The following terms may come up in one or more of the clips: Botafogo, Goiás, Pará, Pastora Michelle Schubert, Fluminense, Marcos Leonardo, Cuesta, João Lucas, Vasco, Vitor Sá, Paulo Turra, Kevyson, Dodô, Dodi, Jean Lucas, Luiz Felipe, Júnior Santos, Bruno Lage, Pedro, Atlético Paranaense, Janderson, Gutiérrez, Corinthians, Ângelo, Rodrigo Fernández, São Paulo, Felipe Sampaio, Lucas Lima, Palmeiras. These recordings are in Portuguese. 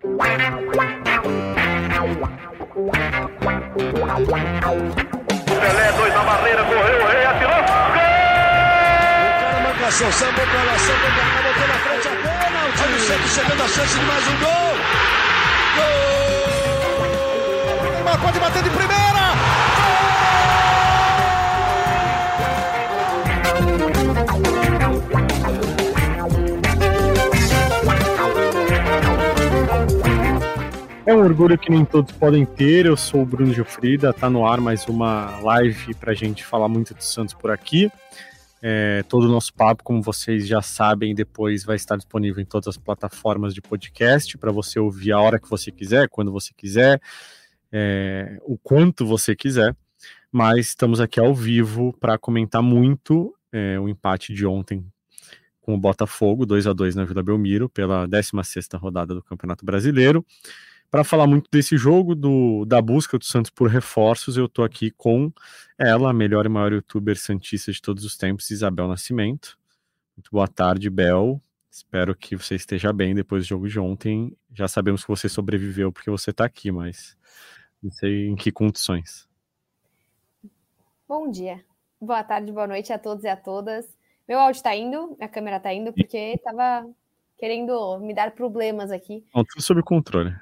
Pelé, dois na barreira, correu, o rei atirou, gol! O cara não passou, sambou pra lá, botou na frente a bola, o time sempre chegando a chance de mais um gol! Gol! O Neymar pode bater de primeira! Gol! É um orgulho que nem todos podem ter. Eu sou o Bruno Gilfrida, tá no ar mais uma live pra gente falar muito do Santos por aqui. Todo o nosso papo, como vocês já sabem, depois vai estar disponível em todas as plataformas de podcast para você ouvir a hora que você quiser, quando você quiser, o quanto você quiser. Mas estamos aqui ao vivo para comentar muito o empate de ontem com o Botafogo, 2-2 na Vila Belmiro, pela 16ª rodada do Campeonato Brasileiro. Para falar muito desse jogo, da busca do Santos por reforços, eu estou aqui com ela, a melhor e maior youtuber santista de todos os tempos, Isabel Nascimento. Muito boa tarde, Bel. Espero que você esteja bem depois do jogo de ontem. Já sabemos que você sobreviveu porque você está aqui, mas não sei em que condições. Bom dia. Boa tarde, boa noite a todos e a todas. Meu áudio está indo, a câmera está indo, porque estava querendo me dar problemas aqui. Não, tudo sob controle.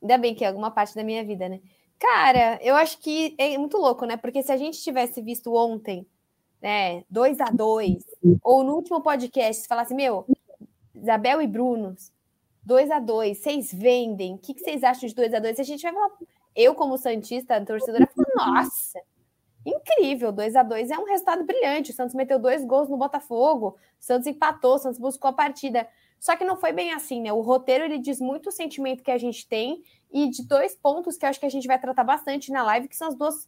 Ainda bem que é alguma parte da minha vida, né? Cara, eu acho que é muito louco, né? Porque se a gente tivesse visto ontem, né, 2-2, ou no último podcast, se falasse, meu, Isabel e Bruno, 2-2, vocês vendem, o que vocês acham de 2-2? A gente vai falar, eu como santista, torcedora, falo, nossa, incrível, 2-2 é um resultado brilhante, o Santos meteu 2 gols no Botafogo, o Santos empatou, o Santos buscou a partida. Só que não foi bem assim, né? O roteiro, ele diz muito o sentimento que a gente tem e de 2 pontos que eu acho que a gente vai tratar bastante na live, que são as 2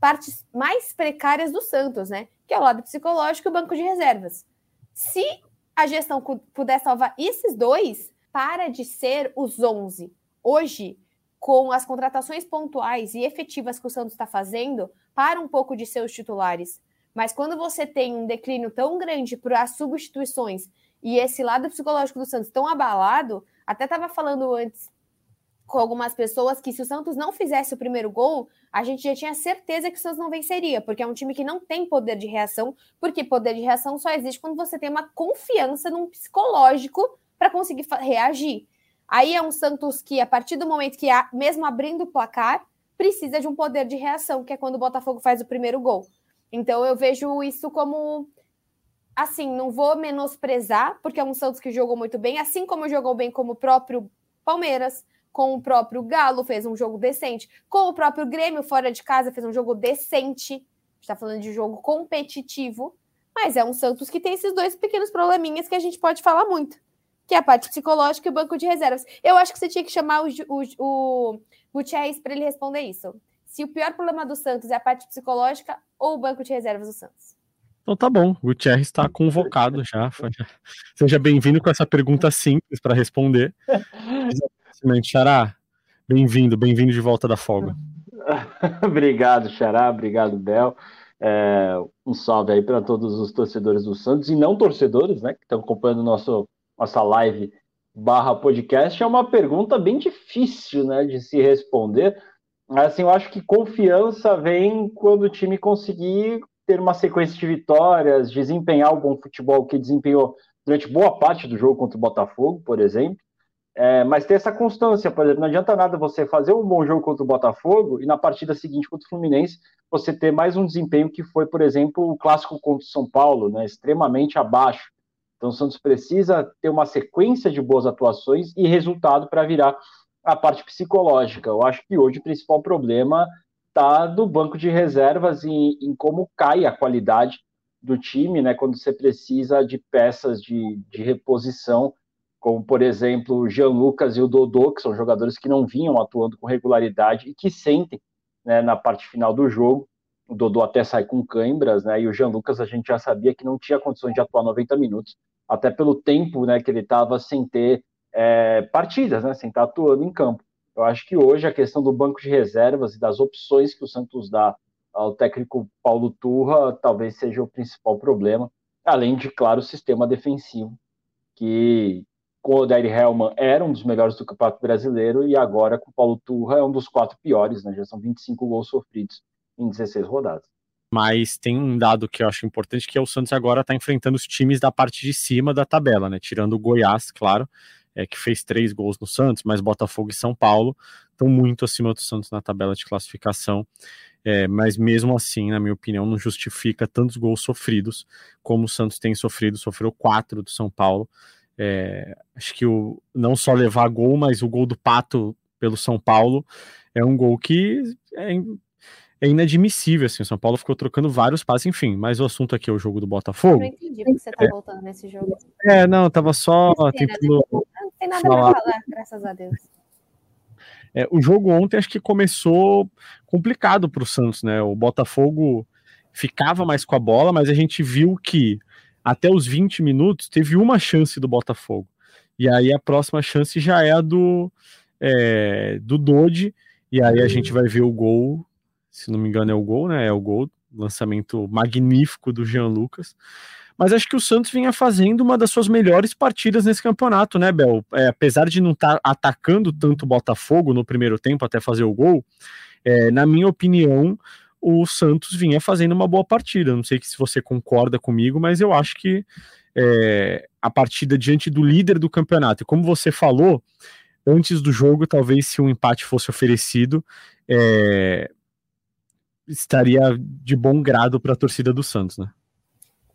partes mais precárias do Santos, né? Que é o lado psicológico e o banco de reservas. Se a gestão puder salvar esses 2, para de ser os 11. Hoje, com as contratações pontuais e efetivas que o Santos está fazendo, para um pouco de seus titulares. Mas quando você tem um declínio tão grande para as substituições e esse lado psicológico do Santos tão abalado, até estava falando antes com algumas pessoas que se o Santos não fizesse o primeiro gol, a gente já tinha certeza que o Santos não venceria, porque é um time que não tem poder de reação, porque poder de reação só existe quando você tem uma confiança num psicológico para conseguir reagir. Aí é um Santos que, a partir do momento que, mesmo abrindo o placar, precisa de um poder de reação, que é quando o Botafogo faz o primeiro gol. Então eu vejo isso como... Assim, não vou menosprezar, porque é um Santos que jogou muito bem, assim como jogou bem como o próprio Palmeiras, com o próprio Galo, fez um jogo decente, com o próprio Grêmio, fora de casa, fez um jogo decente. A gente está falando de jogo competitivo, mas é um Santos que tem esses 2 pequenos probleminhas que a gente pode falar muito, que é a parte psicológica e o banco de reservas. Eu acho que você tinha que chamar o Gutiérrez para ele responder isso. Se o pior problema do Santos é a parte psicológica ou o banco de reservas do Santos? Então tá bom, o Gutierrez está convocado já. Seja bem-vindo com essa pergunta simples para responder. Xará, bem-vindo de volta da folga. Obrigado, Xará, obrigado, Bel. Um salve aí para todos os torcedores do Santos e não torcedores, né, que estão acompanhando nossa live /podcast. É uma pergunta bem difícil, né, de se responder. Assim, eu acho que confiança vem quando o time conseguir ter uma sequência de vitórias, desempenhar o bom futebol que desempenhou durante boa parte do jogo contra o Botafogo, por exemplo, mas ter essa constância, por exemplo, não adianta nada você fazer um bom jogo contra o Botafogo e na partida seguinte contra o Fluminense você ter mais um desempenho que foi, por exemplo, o clássico contra o São Paulo, né, extremamente abaixo. Então o Santos precisa ter uma sequência de boas atuações e resultado para virar a parte psicológica. Eu acho que hoje o principal problema está do banco de reservas em como cai a qualidade do time, né, quando você precisa de peças de reposição, como, por exemplo, o Jean Lucas e o Dodô, que são jogadores que não vinham atuando com regularidade e que sentem, né, na parte final do jogo. O Dodô até sai com câimbras, né, e o Jean Lucas a gente já sabia que não tinha condições de atuar 90 minutos, até pelo tempo, né, que ele estava sem ter partidas, né, sem estar atuando em campo. Eu acho que hoje a questão do banco de reservas e das opções que o Santos dá ao técnico Paulo Turra talvez seja o principal problema, além de, claro, o sistema defensivo, que com o Odair Hellmann era um dos melhores do Campeonato Brasileiro e agora com o Paulo Turra é um dos 4 piores, né? Já são 25 gols sofridos em 16 rodadas. Mas tem um dado que eu acho importante, que é o Santos agora está enfrentando os times da parte de cima da tabela, né? Tirando o Goiás, claro, que fez 3 gols no Santos, mas Botafogo e São Paulo estão muito acima do Santos na tabela de classificação. Mas mesmo assim, na minha opinião, não justifica tantos gols sofridos como o Santos tem sofrido, sofreu 4 do São Paulo. Acho que não só levar gol, mas o gol do Pato pelo São Paulo é um gol que é inadmissível, assim. O São Paulo ficou trocando vários passes, enfim, mas o assunto aqui é o jogo do Botafogo. Eu não entendi porque você tá voltando nesse jogo. Não, eu tava só tentando... Não tem nada pra falar, graças a Deus. O jogo ontem acho que começou complicado para o Santos, né? O Botafogo ficava mais com a bola, mas a gente viu que até os 20 minutos teve uma chance do Botafogo. E aí a próxima chance já é a do Dodi, e aí a gente vai ver o gol, se não me engano é o gol, né? É o gol, lançamento magnífico do Jean Lucas. Mas acho que o Santos vinha fazendo uma das suas melhores partidas nesse campeonato, né, Bel? Apesar de não estar atacando tanto o Botafogo no primeiro tempo até fazer o gol, na minha opinião, o Santos vinha fazendo uma boa partida. Não sei se você concorda comigo, mas eu acho que a partida diante do líder do campeonato, e como você falou, antes do jogo, talvez se um empate fosse oferecido, estaria de bom grado para a torcida do Santos, né?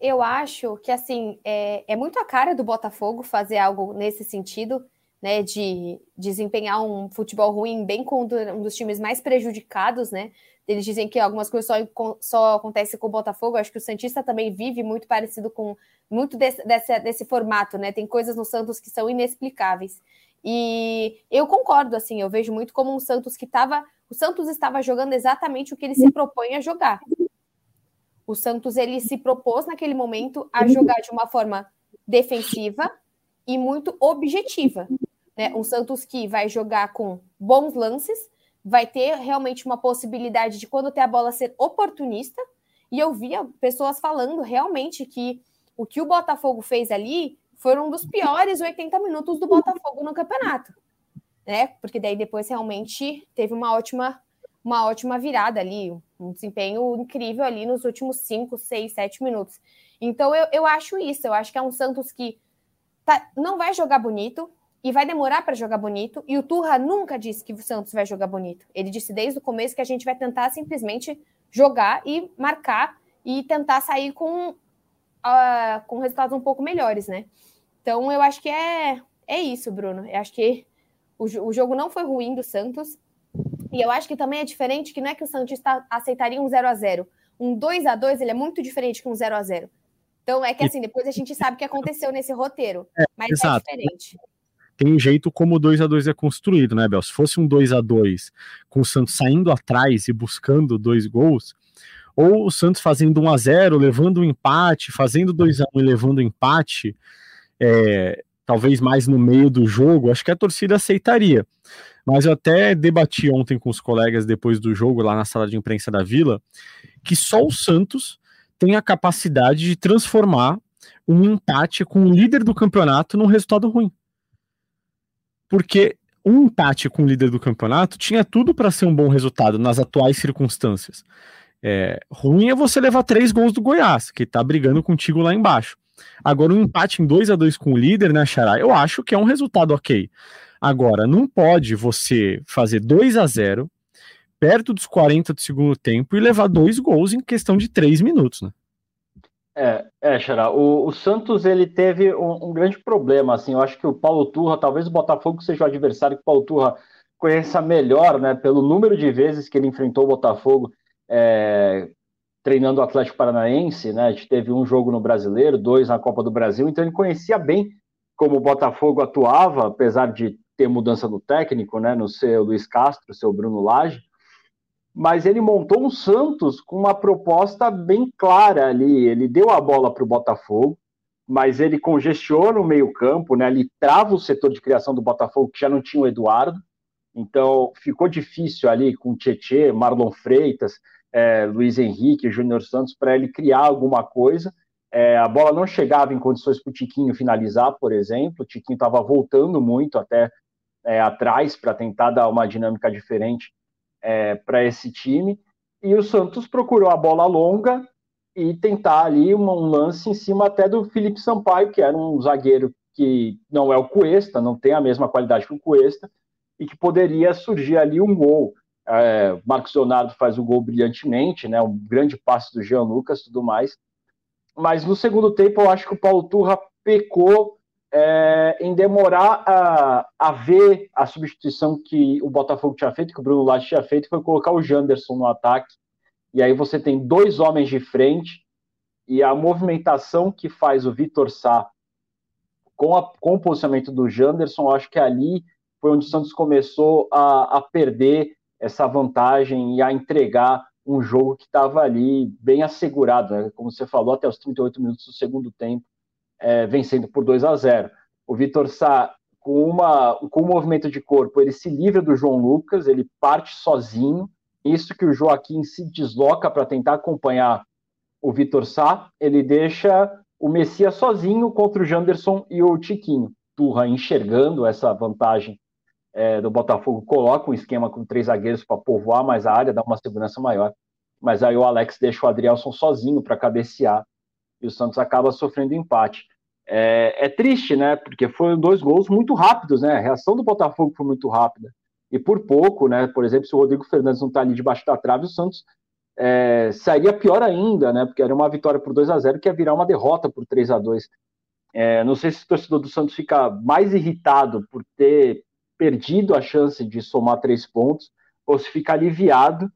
Eu acho que, assim, é muito a cara do Botafogo fazer algo nesse sentido, né, de desempenhar um futebol ruim bem com um dos times mais prejudicados, né? Eles dizem que algumas coisas só acontecem com o Botafogo. Eu acho que o Santista também vive muito parecido com muito desse formato, né? Tem coisas no Santos que são inexplicáveis. E eu concordo, assim, eu vejo muito como um Santos que estava jogando exatamente o que ele se propõe a jogar. O Santos, ele se propôs naquele momento a jogar de uma forma defensiva e muito objetiva, né? Um Santos que vai jogar com bons lances, vai ter realmente uma possibilidade de, quando ter a bola, ser oportunista. E eu via pessoas falando realmente que o Botafogo fez ali foram um dos piores 80 minutos do Botafogo no campeonato, né? Porque daí depois realmente teve uma ótima virada ali, um desempenho incrível ali nos últimos 5, 6, 7 minutos. Então eu acho isso, eu acho que é um Santos que não vai jogar bonito e vai demorar para jogar bonito, e o Turra nunca disse que o Santos vai jogar bonito. Ele disse desde o começo que a gente vai tentar simplesmente jogar e marcar e tentar sair com resultados um pouco melhores, né? Então eu acho que é isso, Bruno. Eu acho que o jogo não foi ruim do Santos. E eu acho que também é diferente, que não é que o Santista aceitaria um 0x0. Um 2x2, ele é muito diferente que um 0x0. Então, é que assim, depois a gente sabe o que aconteceu nesse roteiro. Mas exato. É diferente. Tem um jeito como o 2x2 é construído, né, Bel? Se fosse um 2x2 com o Santos saindo atrás e buscando 2 gols, ou o Santos fazendo 1x0, levando um empate, fazendo 2x1 e levando um empate, talvez mais no meio do jogo, acho que a torcida aceitaria. Mas eu até debati ontem com os colegas depois do jogo, lá na sala de imprensa da Vila, que só o Santos tem a capacidade de transformar um empate com o líder do campeonato num resultado ruim. Porque um empate com o líder do campeonato tinha tudo para ser um bom resultado nas atuais circunstâncias. Ruim é você levar 3 gols do Goiás, que tá brigando contigo lá embaixo. Agora, um empate em 2x2 com o líder, né, Xará? Eu acho que é um resultado ok. Agora, não pode você fazer 2x0 perto dos 40 do segundo tempo e levar 2 gols em questão de 3 minutos, né? Xará, o Santos, ele teve um grande problema, assim. Eu acho que o Paulo Turra, talvez o Botafogo seja o adversário que o Paulo Turra conheça melhor, né, pelo número de vezes que ele enfrentou o Botafogo, treinando o Atlético Paranaense, né? A gente teve um jogo no Brasileiro, 2 na Copa do Brasil, então ele conhecia bem como o Botafogo atuava, apesar de ter mudança no técnico, né? No seu Luiz Castro, seu Bruno Lage, mas ele montou um Santos com uma proposta bem clara ali. Ele deu a bola para o Botafogo, mas ele congestiona o meio-campo, né? Ele trava o setor de criação do Botafogo, que já não tinha o Eduardo, então ficou difícil ali com o Tietê, Marlon Freitas, Luiz Henrique, Júnior Santos, para ele criar alguma coisa, a bola não chegava em condições para o Tiquinho finalizar, por exemplo. O Tiquinho estava voltando muito até atrás para tentar dar uma dinâmica diferente para esse time. E o Santos procurou a bola longa e tentar ali um lance em cima até do Felipe Sampaio, que era um zagueiro que não é o Cuesta, não tem a mesma qualidade que o Cuesta, e que poderia surgir ali um gol. Marcos Leonardo faz o gol brilhantemente, né, um grande passe do Jean Lucas e tudo mais. Mas no segundo tempo eu acho que o Paulo Turra pecou em demorar a ver a substituição que o Botafogo tinha feito, que o Bruno Lage tinha feito, foi colocar o Janderson no ataque. E aí você tem dois homens de frente, e a movimentação que faz o Vitor Sá com o posicionamento do Janderson, eu acho que ali foi onde o Santos começou a perder essa vantagem e a entregar um jogo que estava ali bem assegurado, né? Como você falou, até os 38 minutos do segundo tempo, vencendo por 2-0. O Vitor Sá, com um movimento de corpo, ele se livra do João Lucas, ele parte sozinho, isso que o Joaquim se desloca para tentar acompanhar o Vitor Sá, ele deixa o Messias sozinho contra o Janderson e o Tiquinho. Turra, enxergando essa vantagem do Botafogo, coloca um esquema com três zagueiros para povoar mais a área, dar uma segurança maior, mas aí o Alex deixa o Adrielson sozinho para cabecear e o Santos acaba sofrendo empate. É triste, né? Porque foram dois gols muito rápidos, né? A reação do Botafogo foi muito rápida. E por pouco, né? Por exemplo, se o Rodrigo Fernández não está ali debaixo da trave, o Santos sairia pior ainda, né? Porque era uma vitória por 2-0 que ia virar uma derrota por 3-2. Não sei se o torcedor do Santos fica mais irritado por ter perdido a chance de somar 3 pontos ou se fica aliviado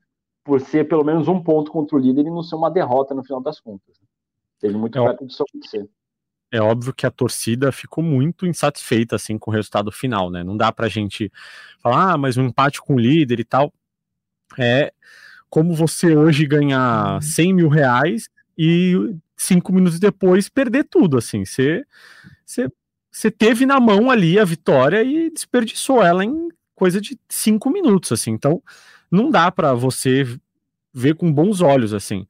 por ser pelo menos um ponto contra o líder e não ser uma derrota no final das contas. Teve muito perto disso acontecer. É óbvio que a torcida ficou muito insatisfeita assim, com o resultado final, né? Não dá pra gente falar, mas um empate com o líder e tal. É como você hoje ganhar 100 mil reais e 5 minutos depois perder tudo, assim. Você teve na mão ali a vitória e desperdiçou ela em coisa de 5 minutos, assim. Então, não dá pra você ver com bons olhos, assim.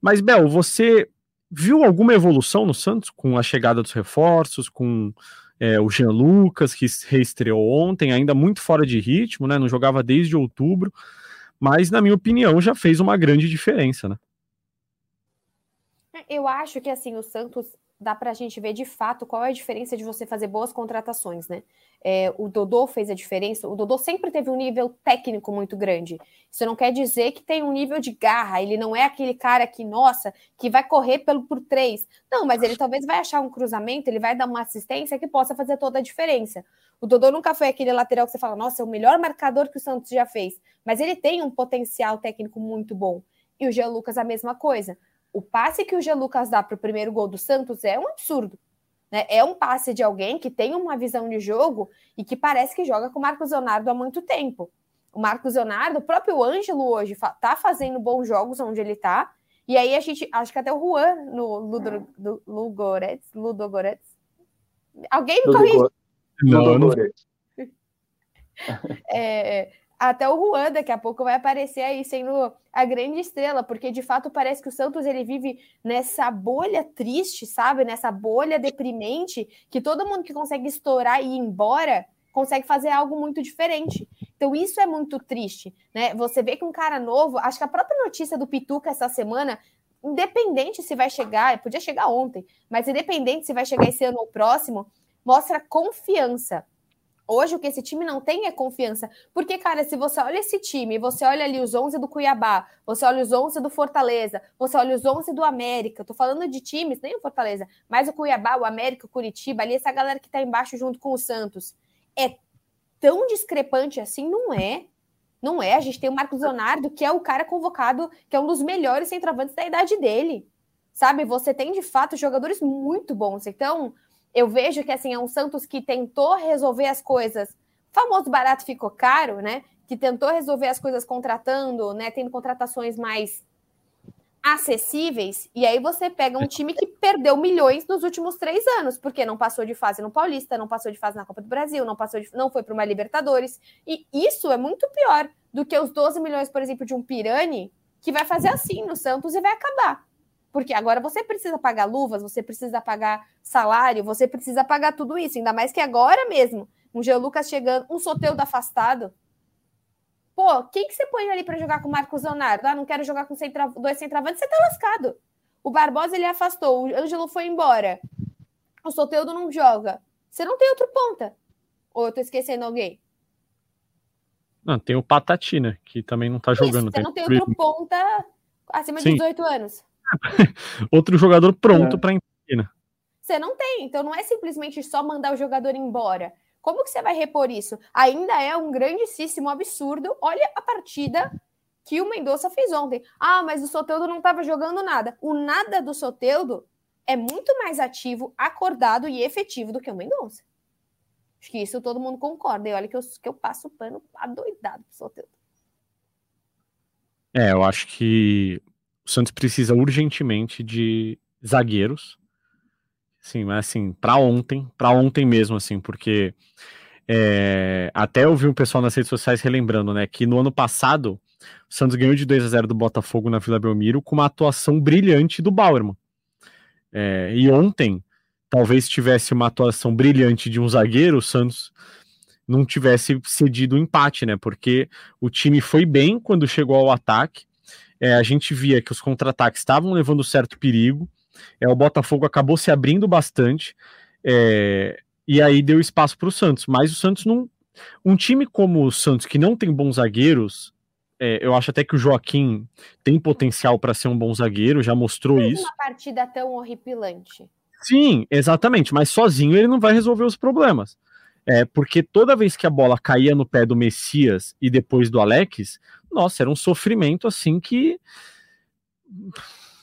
Mas, Bel, você viu alguma evolução no Santos com a chegada dos reforços, com o Jean Lucas, que reestreou ontem, ainda muito fora de ritmo, né? Não jogava desde outubro, mas, na minha opinião, já fez uma grande diferença, né? Eu acho que, assim, o Santos dá pra gente ver, de fato, qual é a diferença de você fazer boas contratações, né? O Dodô fez a diferença. O Dodô sempre teve um nível técnico muito grande. Isso não quer dizer que tem um nível de garra. Ele não é aquele cara que, nossa, que vai correr por 3. Não, mas ele talvez vai achar um cruzamento, ele vai dar uma assistência que possa fazer toda a diferença. O Dodô nunca foi aquele lateral que você fala, nossa, é o melhor marcador que o Santos já fez. Mas ele tem um potencial técnico muito bom. E o Jean Lucas, a mesma coisa. O passe que o Jean Lucas dá para o primeiro gol do Santos é um absurdo, né? É um passe de alguém que tem uma visão de jogo e que parece que joga com o Marcos Leonardo há muito tempo. O Marcos Leonardo, o próprio Ângelo hoje, tá fazendo bons jogos onde ele tá. E aí a gente, acho que até o Juan, no Ludogorets. Alguém me corrige? Ludogorets. Até o Juan daqui a pouco vai aparecer aí sendo a grande estrela, porque de fato parece que o Santos ele vive nessa bolha triste, sabe? Nessa bolha deprimente, que todo mundo que consegue estourar e ir embora consegue fazer algo muito diferente. Então isso é muito triste, né? Você vê que um cara novo, acho que a própria notícia do Pituca essa semana, independente se vai chegar, podia chegar ontem, mas independente se vai chegar esse ano ou próximo, mostra confiança. Hoje, o que esse time não tem é confiança. Porque, cara, se você olha esse time, você olha ali os 11 do Cuiabá, você olha os 11 do Fortaleza, você olha os 11 do América. Eu tô falando de times, nem o Fortaleza, mas o Cuiabá, o América, o Curitiba, ali essa galera que tá embaixo junto com o Santos. É tão discrepante assim? Não é. Não é. A gente tem o Marcos Leonardo, que é o cara convocado, que é um dos melhores centroavantes da idade dele. Sabe? Você tem, de fato, jogadores muito bons. Então, eu vejo que assim, é um Santos que tentou resolver as coisas, o famoso barato ficou caro, né? Que tentou resolver as coisas contratando, né? Tendo contratações mais acessíveis, e aí você pega um time que perdeu milhões nos últimos 3 anos, porque não passou de fase no Paulista, não passou de fase na Copa do Brasil, não foi para uma Libertadores, e isso é muito pior do que os 12 milhões, por exemplo, de um Pirani, que vai fazer assim no Santos e vai acabar. Porque agora você precisa pagar luvas, você precisa pagar salário, você precisa pagar tudo isso. Ainda mais que agora mesmo, um Jean Lucas chegando, um Soteldo afastado. Pô, quem que você põe ali para jogar com o Marcos Leonardo? Ah, não quero jogar com dois centroavantes, você tá lascado. O Barbosa, ele afastou, o Ângelo foi embora. O Soteldo não joga. Você não tem outro ponta. Ou eu tô esquecendo alguém? Não, tem o Patati, né? Que também não tá jogando. Você não tem outro ponta acima de 18 anos. Outro jogador pronto para entrar, né? Você não tem. Então não é simplesmente só mandar o jogador embora. Como que você vai repor isso? Ainda é um grandíssimo absurdo. Olha a partida que o Mendonça fez ontem. Ah, mas o Soteldo não estava jogando nada. O nada do Soteldo é muito mais ativo, acordado e efetivo do que o Mendonça. Acho que isso todo mundo concorda. E olha que eu passo o pano adoidado pro Soteldo. É, eu acho que o Santos precisa urgentemente de zagueiros. Sim, mas assim, pra ontem mesmo, assim, porque até eu vi um pessoal nas redes sociais relembrando, né, que no ano passado o Santos ganhou de 2-0 do Botafogo na Vila Belmiro com uma atuação brilhante do Bauerman. E ontem, talvez tivesse uma atuação brilhante de um zagueiro, o Santos não tivesse cedido o empate, né, porque o time foi bem quando chegou ao ataque, a gente via que os contra-ataques estavam levando certo perigo, o Botafogo acabou se abrindo bastante, e aí deu espaço para o Santos, mas o Santos não... Um time como o Santos, que não tem bons zagueiros, eu acho até que o Joaquim tem potencial para ser um bom zagueiro, já mostrou isso. Não é uma partida tão horripilante. Sim, exatamente, mas sozinho ele não vai resolver os problemas, porque toda vez que a bola caía no pé do Messias e depois do Alex, nossa, era um sofrimento assim que...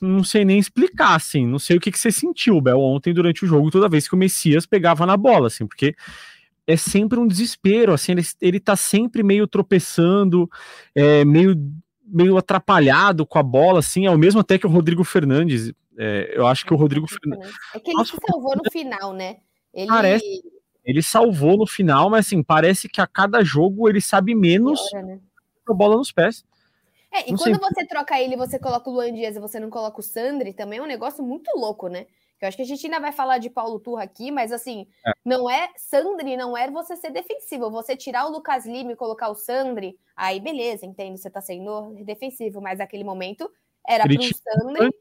não sei nem explicar, assim, não sei o que você sentiu, Bel, ontem durante o jogo, toda vez que o Messias pegava na bola, assim, porque é sempre um desespero, assim, ele tá sempre meio tropeçando, meio atrapalhado com a bola, assim, é o mesmo até que o Rodrigo Fernández, eu acho que o Rodrigo Fernández... É que ele se salvou no final, né? Ele salvou no final, mas, assim, parece que a cada jogo ele sabe menos a bola nos pés. E quando você troca ele, você coloca o Luan Dias e você não coloca o Sandri, também é um negócio muito louco, né? Eu acho que a gente ainda vai falar de Paulo Turra aqui, mas assim, Sandri não é você ser defensivo, você tirar o Lucas Lima e colocar o Sandri, aí beleza, entendo, você tá sendo defensivo, mas naquele momento era pro Sandri.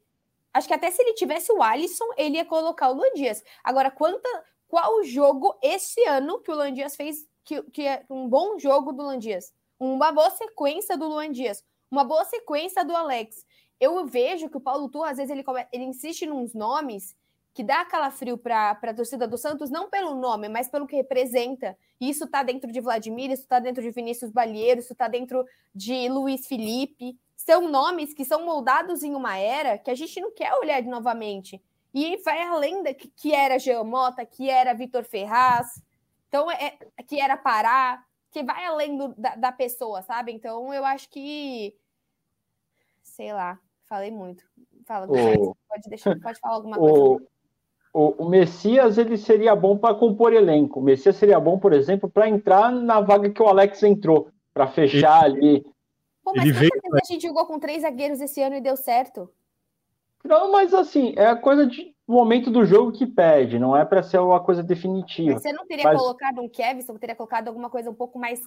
Acho que até se ele tivesse o Alisson, ele ia colocar o Luan Dias. Agora, qual jogo esse ano que o Luan Dias fez, que é um bom jogo do Luan Dias? Uma boa sequência do Luan Dias. Uma boa sequência do Alex. Eu vejo que o Paulo Turra, às vezes, ele insiste em uns nomes que dá calafrio para a torcida do Santos, não pelo nome, mas pelo que representa. E isso está dentro de Vladimir, isso está dentro de Vinícius Balieiro, isso está dentro de Luiz Felipe. São nomes que são moldados em uma era que a gente não quer olhar novamente. E vai além da que era Jean Mota, que era Vitor Ferraz, então, que era Pará, que vai além da pessoa, sabe? Então, eu acho que... Sei lá, falei muito. Fala, pode falar alguma coisa. O Messias, ele seria bom para compor elenco. O Messias seria bom, por exemplo, para entrar na vaga que o Alex entrou, para fechar ali. Pô, mas a gente jogou com 3 zagueiros esse ano e deu certo? Não, mas assim, é a coisa de momento do jogo que pede, não é para ser uma coisa definitiva. Mas você não teria colocado um Kevyson, teria colocado alguma coisa um pouco mais...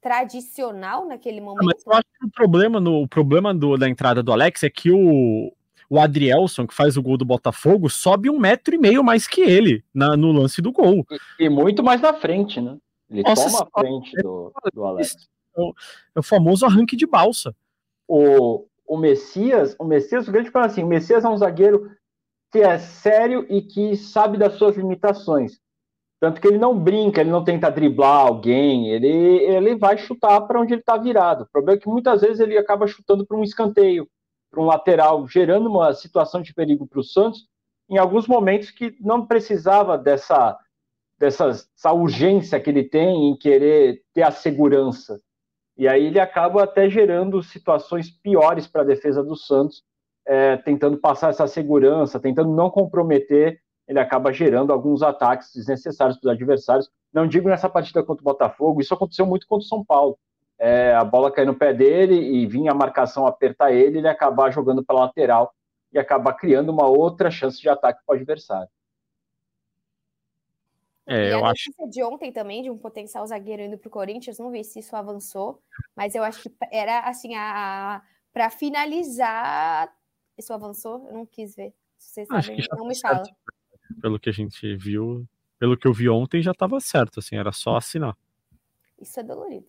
tradicional naquele momento. Mas eu acho que o problema da entrada do Alex é que o Adrielson, que faz o gol do Botafogo, sobe 1,5 metro mais que ele no lance do gol. E muito mais na frente, né? Ele toma a frente do Alex. É o famoso arranque de balsa. O Messias, o grande problema é assim, o Messias é um zagueiro que é sério e que sabe das suas limitações. Tanto que ele não brinca, ele não tenta driblar alguém, ele vai chutar para onde ele está virado. O problema é que muitas vezes ele acaba chutando para um escanteio, para um lateral, gerando uma situação de perigo para o Santos, em alguns momentos que não precisava dessa urgência que ele tem em querer ter a segurança. E aí ele acaba até gerando situações piores para a defesa do Santos, tentando passar essa segurança, tentando não comprometer. Ele acaba gerando alguns ataques desnecessários para os adversários. Não digo nessa partida contra o Botafogo, isso aconteceu muito contra o São Paulo. A bola caiu no pé dele e vinha a marcação apertar ele, ele acaba jogando para a lateral e acabar criando uma outra chance de ataque para o adversário. É, eu acho de ontem também, de um potencial zagueiro indo para o Corinthians, não vi se isso avançou, mas eu acho que era assim, para finalizar, isso avançou? Eu não quis ver. Vocês sabem, não me fala. Pelo que a gente viu, pelo que eu vi ontem, já estava certo, assim, era só assinar. Isso é dolorido.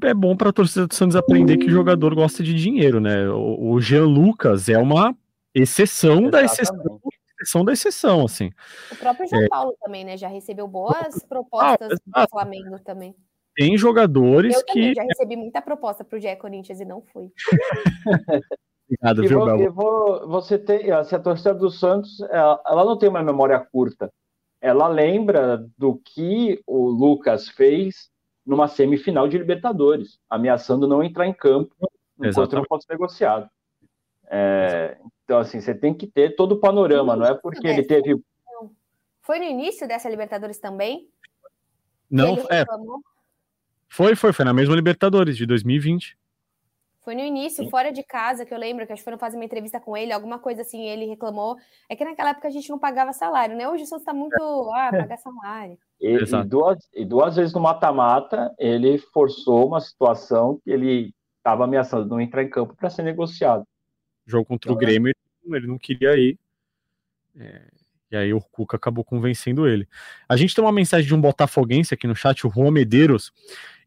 É bom para a torcida do Santos aprender que o jogador gosta de dinheiro, né? O Jean Lucas é uma exceção da exceção. Exceção da exceção, assim. O próprio São Paulo também, né? Já recebeu boas propostas do Flamengo também. Tem jogadores que... Eu já recebi muita proposta pro GE Corinthians e não fui. Obrigado, viu, Bel? Você tem, assim, a torcida do Santos, ela não tem uma memória curta. Ela lembra do que o Lucas fez numa semifinal de Libertadores, ameaçando não entrar em campo enquanto não fosse negociado. Então, assim, você tem que ter todo o panorama, não é porque ele teve... Foi no início dessa Libertadores também? Não, foi na mesma Libertadores, de 2020. Foi no início, fora de casa, que eu lembro, que acho que foram fazer uma entrevista com ele, alguma coisa assim, ele reclamou. É que naquela época a gente não pagava salário, né? Hoje o Santos tá muito, pagar salário. E duas vezes no mata-mata, ele forçou uma situação que ele estava ameaçando não entrar em campo para ser negociado. Jogo contra o Grêmio, ele não queria ir. E aí o Cuca acabou convencendo ele. A gente tem uma mensagem de um botafoguense aqui no chat, o Juan Medeiros,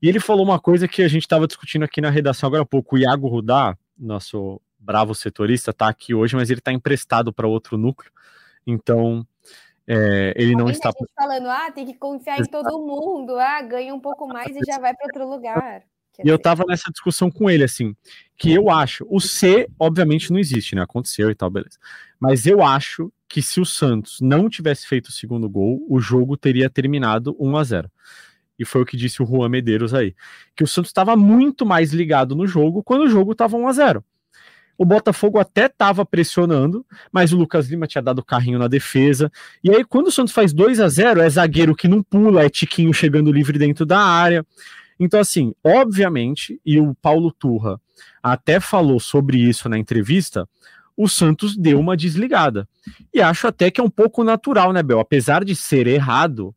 e ele falou uma coisa que a gente estava discutindo aqui na redação agora há pouco. O Iago Rudá, nosso bravo setorista, está aqui hoje, mas ele está emprestado para outro núcleo, então ele não está... Gente falando, tem que confiar em todo mundo, ganha um pouco mais e já vai para outro lugar. E eu tava nessa discussão com ele, assim, que eu acho, o C, obviamente, não existe, né? Aconteceu e tal, beleza. Mas eu acho que se o Santos não tivesse feito o segundo gol, o jogo teria terminado 1-0. E foi o que disse o Juan Medeiros aí. Que o Santos estava muito mais ligado no jogo quando o jogo estava 1-0. O Botafogo até estava pressionando, mas o Lucas Lima tinha dado carrinho na defesa. E aí, quando o Santos faz 2-0, é zagueiro que não pula, é Tiquinho chegando livre dentro da área. Então, assim, obviamente, e o Paulo Turra até falou sobre isso na entrevista, o Santos deu uma desligada. E acho até que é um pouco natural, né, Bel? Apesar de ser errado,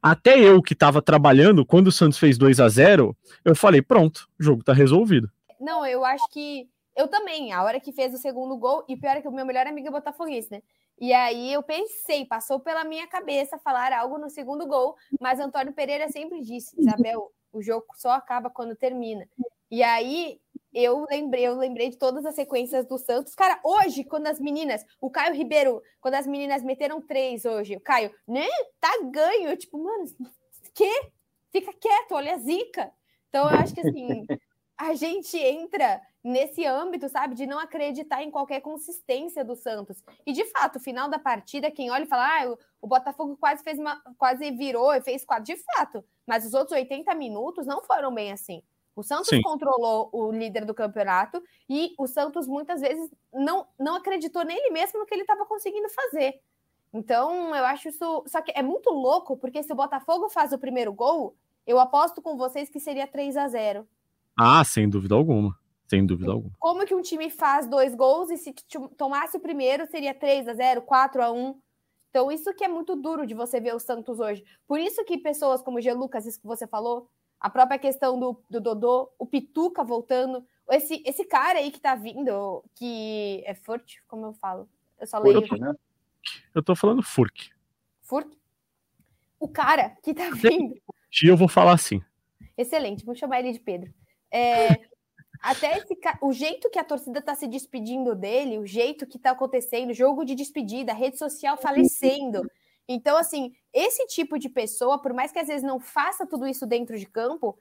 até eu que estava trabalhando, quando o Santos fez 2-0, eu falei, pronto, o jogo tá resolvido. Não, eu acho que... Eu também, a hora que fez o segundo gol, e pior é que o meu melhor amigo é botafoguense, né? E aí eu pensei, passou pela minha cabeça falar algo no segundo gol, mas Antônio Pereira sempre disse, Isabel... O jogo só acaba quando termina. E aí, eu lembrei de todas as sequências do Santos. Cara, hoje, quando as meninas... O Caio Ribeiro, quando as meninas meteram 3 hoje, o Caio, né? Tá ganho. Eu, tipo, mano, quê? Fica quieto, olha a zica. Então, eu acho que, assim, a gente entra nesse âmbito, sabe? De não acreditar em qualquer consistência do Santos. E, de fato, o final da partida, quem olha e fala, o Botafogo quase virou e fez 4. De fato. Mas os outros 80 minutos não foram bem assim. O Santos controlou o líder do campeonato e o Santos muitas vezes não acreditou nele mesmo no que ele estava conseguindo fazer. Então, eu acho isso... Só que é muito louco, porque se o Botafogo faz o primeiro gol, eu aposto com vocês que seria 3-0. Ah, sem dúvida alguma. Sem dúvida alguma. Como que um time faz 2 gols e se tomasse o primeiro seria 3-0, 4-1... Então, isso que é muito duro de você ver o Santos hoje. Por isso que pessoas como o Jean Lucas, isso que você falou, a própria questão do Dodô, o Pituca voltando, esse cara aí que tá vindo, que é Furk, como eu falo? Eu só leio. Eu tô falando Furk. Furk? O cara que tá vindo. Eu vou falar assim. Excelente, vou chamar ele de Pedro. Até o jeito que a torcida tá se despedindo dele, o jeito que tá acontecendo, jogo de despedida, rede social falecendo. Então, assim, esse tipo de pessoa, por mais que às vezes não faça tudo isso dentro de campo,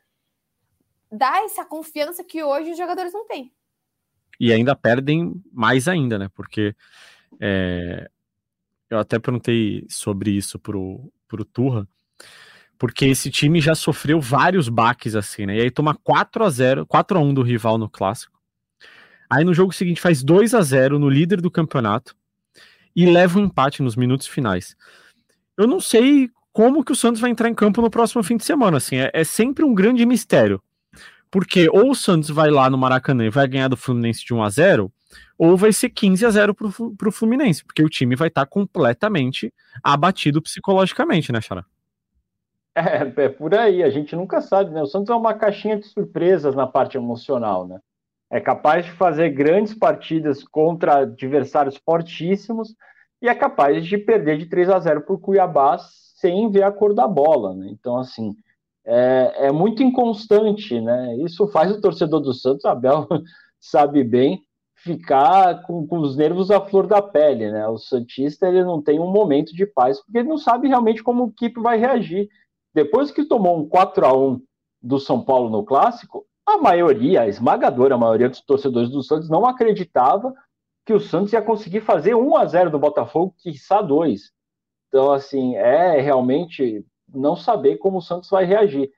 dá essa confiança que hoje os jogadores não têm. E ainda perdem mais ainda, né? Porque eu até perguntei sobre isso pro Turra, porque esse time já sofreu vários baques assim, né? E aí toma 4-1 do rival no clássico. Aí no jogo seguinte faz 2-0 no líder do campeonato e leva um empate nos minutos finais. Eu não sei como que o Santos vai entrar em campo no próximo fim de semana, assim, é sempre um grande mistério. Porque ou o Santos vai lá no Maracanã e vai ganhar do Fluminense de 1-0, ou vai ser 15-0 pro Fluminense, porque o time vai estar completamente abatido psicologicamente, né, Xará? É por aí, a gente nunca sabe, né? O Santos é uma caixinha de surpresas na parte emocional, né? É capaz de fazer grandes partidas contra adversários fortíssimos e é capaz de perder de 3-0 pro Cuiabá sem ver a cor da bola, né? Então, assim, é muito inconstante, né? Isso faz o torcedor do Santos, Abel sabe bem, ficar com os nervos à flor da pele, né? O santista, ele não tem um momento de paz, porque ele não sabe realmente como o equipe vai reagir. Depois que tomou um 4-1 do São Paulo no Clássico, a maioria, a esmagadora maioria dos torcedores do Santos não acreditava que o Santos ia conseguir fazer 1-0 do Botafogo, quiçá 2. Então, assim, é realmente não saber como o Santos vai reagir.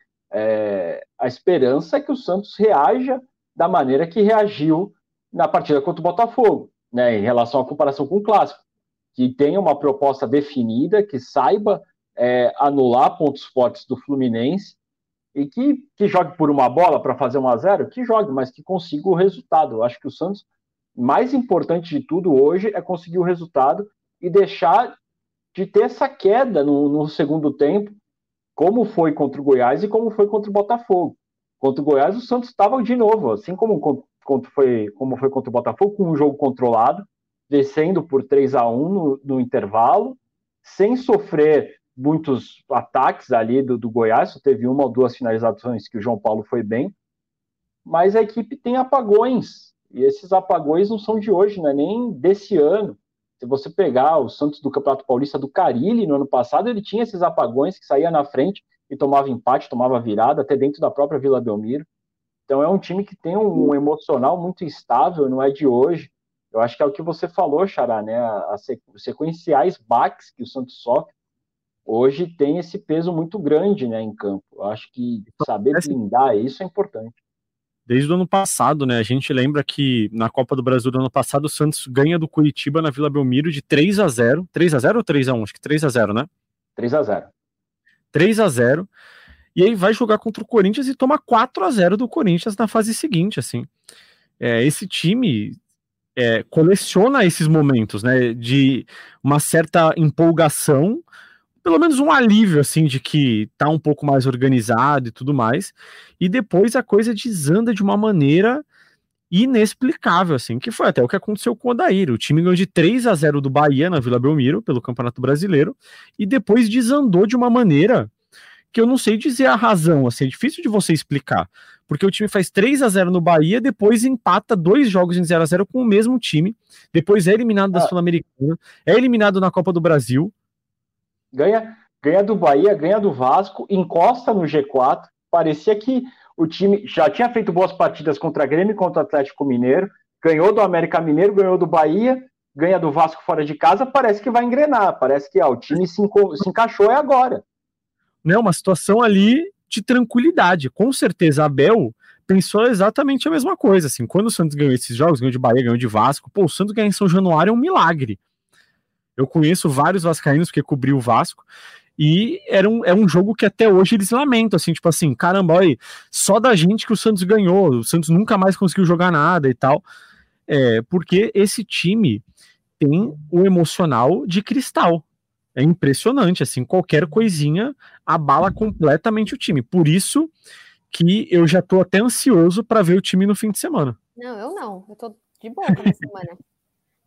A esperança é que o Santos reaja da maneira que reagiu na partida contra o Botafogo, né, em relação à comparação com o Clássico, que tenha uma proposta definida, que saiba anular pontos fortes do Fluminense e que jogue por uma bola para fazer 1-0, que jogue, mas que consiga o resultado. Eu acho que o Santos, mais importante de tudo hoje, é conseguir o resultado e deixar de ter essa queda no segundo tempo, como foi contra o Goiás e como foi contra o Botafogo. Contra o Goiás, o Santos estava de novo, assim como foi contra o Botafogo, com um jogo controlado, descendo por 3-1 no intervalo, sem sofrer muitos ataques ali do Goiás, só teve uma ou duas finalizações que o João Paulo foi bem, mas a equipe tem apagões, e esses apagões não são de hoje, né? Nem desse ano. Se você pegar o Santos do Campeonato Paulista do Carille no ano passado, ele tinha esses apagões que saía na frente e tomava empate, tomava virada, até dentro da própria Vila Belmiro. Então é um time que tem um emocional muito instável, não é de hoje. Eu acho que é o que você falou, Xará, né? Os sequenciais baques que o Santos sofre hoje tem esse peso muito grande, né, em campo. Eu acho que saber blindar isso é importante. Desde o ano passado, né? A gente lembra que na Copa do Brasil do ano passado o Santos ganha do Curitiba na Vila Belmiro de 3-0. 3-0 ou 3-1? Acho que 3-0, né? 3-0. 3-0. E aí vai jogar contra o Corinthians e toma 4-0 do Corinthians na fase seguinte, assim. Esse time coleciona esses momentos, né, de uma certa empolgação, pelo menos um alívio, assim, de que tá um pouco mais organizado e tudo mais, e depois a coisa desanda de uma maneira inexplicável, assim, que foi até o que aconteceu com o Odair. O time ganhou de 3-0 do Bahia na Vila Belmiro, pelo Campeonato Brasileiro, e depois desandou de uma maneira que eu não sei dizer a razão, assim, é difícil de você explicar, porque o time faz 3-0 no Bahia, depois empata 2 jogos em 0-0 com o mesmo time, depois é eliminado da Sul-Americana, é eliminado na Copa do Brasil. Ganha do Bahia, ganha do Vasco, encosta no G4, parecia que o time já tinha feito boas partidas contra a Grêmio e contra o Atlético Mineiro, ganhou do América Mineiro, ganhou do Bahia, ganha do Vasco fora de casa, parece que vai engrenar, parece que o time se encaixou agora. Né, uma situação ali de tranquilidade. Com certeza, Abel pensou exatamente a mesma coisa. Assim, quando o Santos ganhou esses jogos, ganhou de Bahia, ganhou de Vasco, o Santos ganhar em São Januário é um milagre. Eu conheço vários vascaínos que cobriu o Vasco e é um jogo que até hoje eles lamentam, assim, tipo assim, caramba, olha aí, só da gente que o Santos ganhou, o Santos nunca mais conseguiu jogar nada e tal. Porque esse time tem o emocional de cristal. É impressionante, assim, qualquer coisinha abala completamente o time. Por isso que eu já tô até ansioso para ver o time no fim de semana. Não, eu não. Eu tô de boa na semana.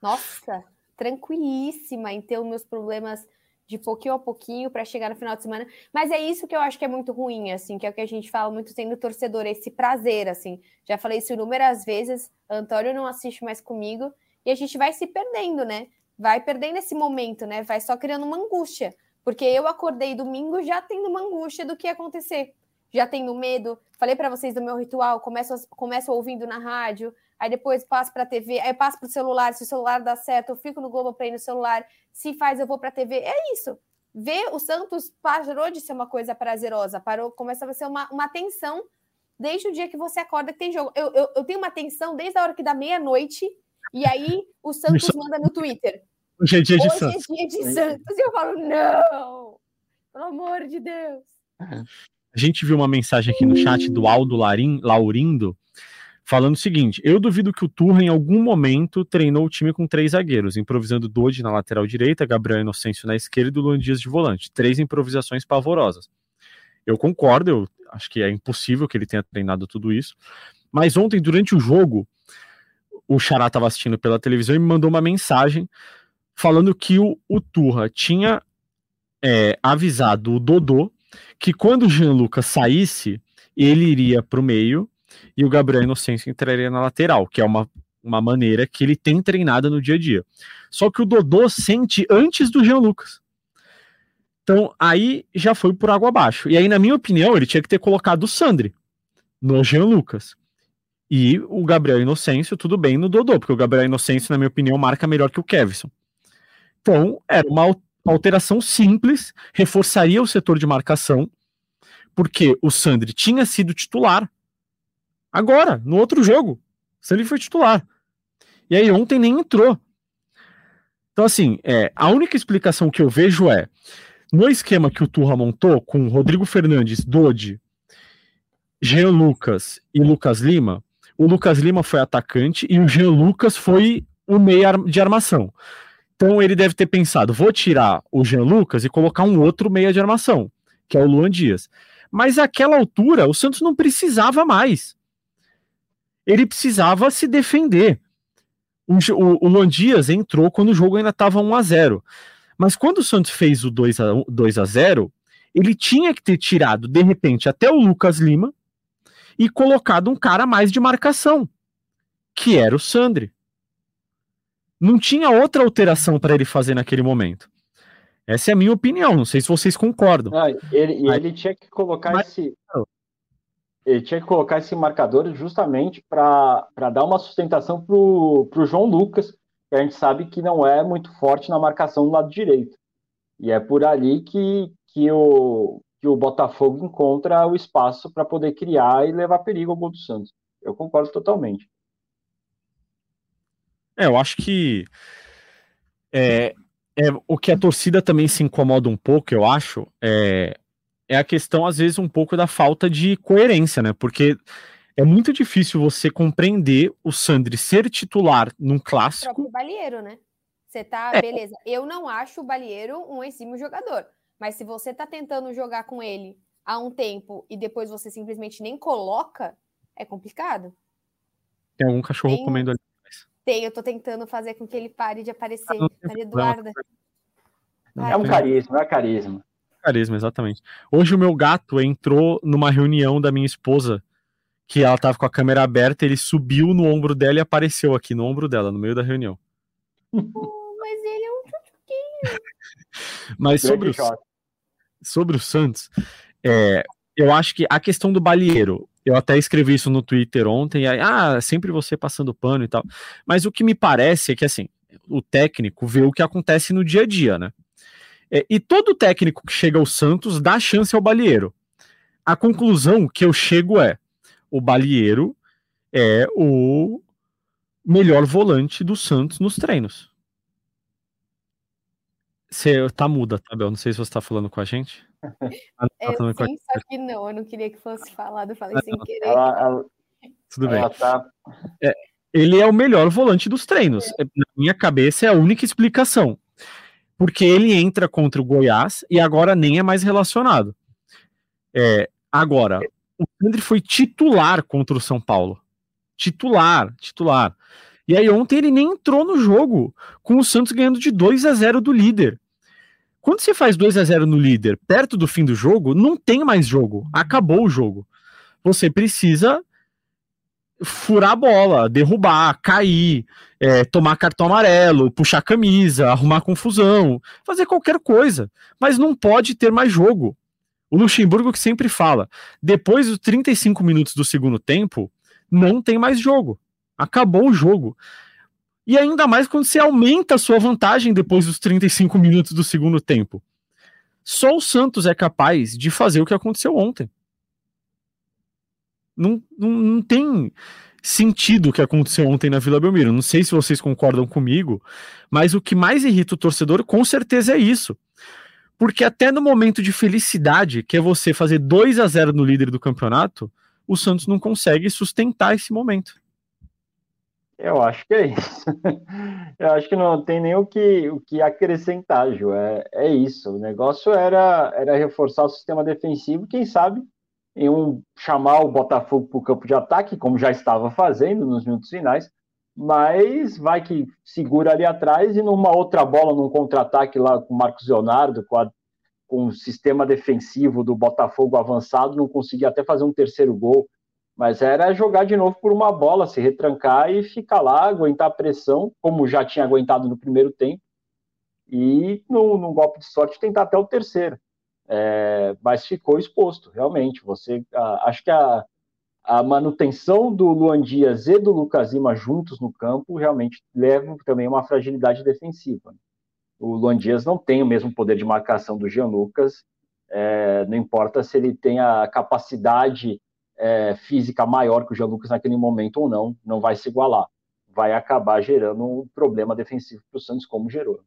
Nossa, tranquilíssima em ter os meus problemas de pouquinho a pouquinho para chegar no final de semana. Mas é isso que eu acho que é muito ruim, assim, que é o que a gente fala muito sendo torcedor, esse prazer, assim. Já falei isso inúmeras vezes, Antônio não assiste mais comigo e a gente vai se perdendo, né? Vai perdendo esse momento, né? Vai só criando uma angústia. Porque eu acordei domingo já tendo uma angústia do que ia acontecer. Já tendo medo. Falei para vocês do meu ritual. Começo ouvindo na rádio. Aí depois passo para a TV. Aí passo para o celular. Se o celular dá certo, eu fico no Globoplay no celular. Se faz, eu vou para a TV. É isso. Ver o Santos parou de ser uma coisa prazerosa. Começava a ser uma tensão desde o dia que você acorda que tem jogo. Eu tenho uma tensão desde a hora que dá meia-noite. E aí o Santos manda no Twitter. Hoje é dia de Santos. Hoje é dia de Santos. E eu falo, não! Pelo amor de Deus. A gente viu uma mensagem aqui no chat do Aldo Laurindo, falando o seguinte: eu duvido que o Turra em algum momento treinou o time com 3 zagueiros, improvisando Dodi na lateral direita, Gabriel Inocêncio na esquerda e o Luan Dias de volante. 3 improvisações pavorosas. Eu concordo, eu acho que é impossível que ele tenha treinado tudo isso. Mas ontem, durante o jogo, o Xará estava assistindo pela televisão e me mandou uma mensagem falando que o Turra tinha avisado o Dodô que quando o Jean Lucas saísse, ele iria para o meio e o Gabriel Inocêncio entraria na lateral, que é uma maneira que ele tem treinado no dia a dia. Só que o Dodô sente antes do Jean Lucas. Então, aí já foi por água abaixo. E aí, na minha opinião, ele tinha que ter colocado o Sandri no Jean Lucas. E o Gabriel Inocêncio, tudo bem, no Dodô, porque o Gabriel Inocêncio, na minha opinião, marca melhor que o Kevyson. Então, era uma alteração simples, reforçaria o setor de marcação, porque o Sandri tinha sido titular agora, no outro jogo. O Sandri foi titular. E aí ontem nem entrou. Então, assim, a única explicação que eu vejo é, no esquema que o Turra montou, com Rodrigo Fernández, Dodi, Jean Lucas e Lucas Lima, o Lucas Lima foi atacante e o Jean Lucas foi o meia de armação. Então ele deve ter pensado, vou tirar o Jean Lucas e colocar um outro meia de armação, que é o Luan Dias. Mas àquela altura o Santos não precisava mais. Ele precisava se defender. O Luan Dias entrou quando o jogo ainda estava 1-0. Mas quando o Santos fez o 2-0, ele tinha que ter tirado, de repente, até o Lucas Lima e colocado um cara mais de marcação, que era o Sandri. Não tinha outra alteração para ele fazer naquele momento. Essa é a minha opinião, não sei se vocês concordam. Não, ele tinha que colocar ele tinha que colocar esse marcador justamente para dar uma sustentação pro João Lucas, que a gente sabe que não é muito forte na marcação do lado direito. E é por ali que o Botafogo encontra o espaço para poder criar e levar perigo ao gol do Santos. Eu concordo totalmente. Eu acho que o que a torcida também se incomoda um pouco, eu acho, é a questão, às vezes, um pouco da falta de coerência, né? Porque é muito difícil você compreender o Sandri ser titular num clássico. O próprio Balieiro, né? Você tá, beleza. Eu não acho o Balieiro um exímio jogador, mas se você tá tentando jogar com ele há um tempo e depois você simplesmente nem coloca, é complicado. Tem algum cachorro comendo ali? Tem, eu tô tentando fazer com que ele pare de aparecer. Maria Eduarda. Não, é um carisma, Carisma, exatamente. Hoje o meu gato entrou numa reunião da minha esposa, que ela tava com a câmera aberta, ele subiu no ombro dela e apareceu aqui no ombro dela, no meio da reunião. Mas ele é um chuchuquinho. Mas sobre o Santos, eu acho que a questão do Balieiro, eu até escrevi isso no Twitter ontem, e aí, sempre você passando pano e tal. Mas o que me parece é que, assim, o técnico vê o que acontece no dia a dia, né? E todo técnico que chega ao Santos dá chance ao Balieiro. A conclusão que eu chego é: o Balieiro é o melhor volante do Santos nos treinos. Você tá muda, tá, Bel? Não sei se você tá falando com a gente. Eu sim, só que não, eu não queria que fosse falado, eu falei sem querer. Tudo bem. Tá. Ele é o melhor volante dos treinos. Na minha cabeça é a única explicação. Porque ele entra contra o Goiás e agora nem é mais relacionado. Agora, o Sandri foi titular contra o São Paulo. Titular. E aí ontem ele nem entrou no jogo, com o Santos ganhando de 2-0 do líder. Quando você faz 2-0 no líder, perto do fim do jogo, não tem mais jogo. Acabou o jogo. Você precisa furar a bola, derrubar, cair, tomar cartão amarelo, puxar camisa, arrumar confusão, fazer qualquer coisa. Mas não pode ter mais jogo. O Luxemburgo que sempre fala, depois dos 35 minutos do segundo tempo, não tem mais jogo. Acabou o jogo. E ainda mais quando você aumenta a sua vantagem depois dos 35 minutos do segundo tempo. Só o Santos é capaz de fazer o que aconteceu ontem. Não tem sentido o que aconteceu ontem na Vila Belmiro. Não sei se vocês concordam comigo, mas o que mais irrita o torcedor com certeza é isso. Porque até no momento de felicidade, que é você fazer 2-0 no líder do campeonato, o Santos não consegue sustentar esse momento. Eu acho que é isso. Eu acho que não tem nem o que acrescentar, Ju. É isso. O negócio era reforçar o sistema defensivo, quem sabe, em chamar o Botafogo para o campo de ataque, como já estava fazendo nos minutos finais, mas vai que segura ali atrás e numa outra bola, num contra-ataque lá com o Marcos Leonardo, com o sistema defensivo do Botafogo avançado, não conseguia até fazer um terceiro gol, mas era jogar de novo por uma bola, se retrancar e ficar lá, aguentar a pressão, como já tinha aguentado no primeiro tempo, e num golpe de sorte tentar até o terceiro. Mas ficou exposto, realmente. Acho que a manutenção do Luan Dias e do Lucas Lima juntos no campo realmente leva também uma fragilidade defensiva. O Luan Dias não tem o mesmo poder de marcação do Jean Lucas, não importa se ele tem a capacidade física maior que o Jean Lucas naquele momento ou não, não vai se igualar. Vai acabar gerando um problema defensivo para o Santos, como gerou.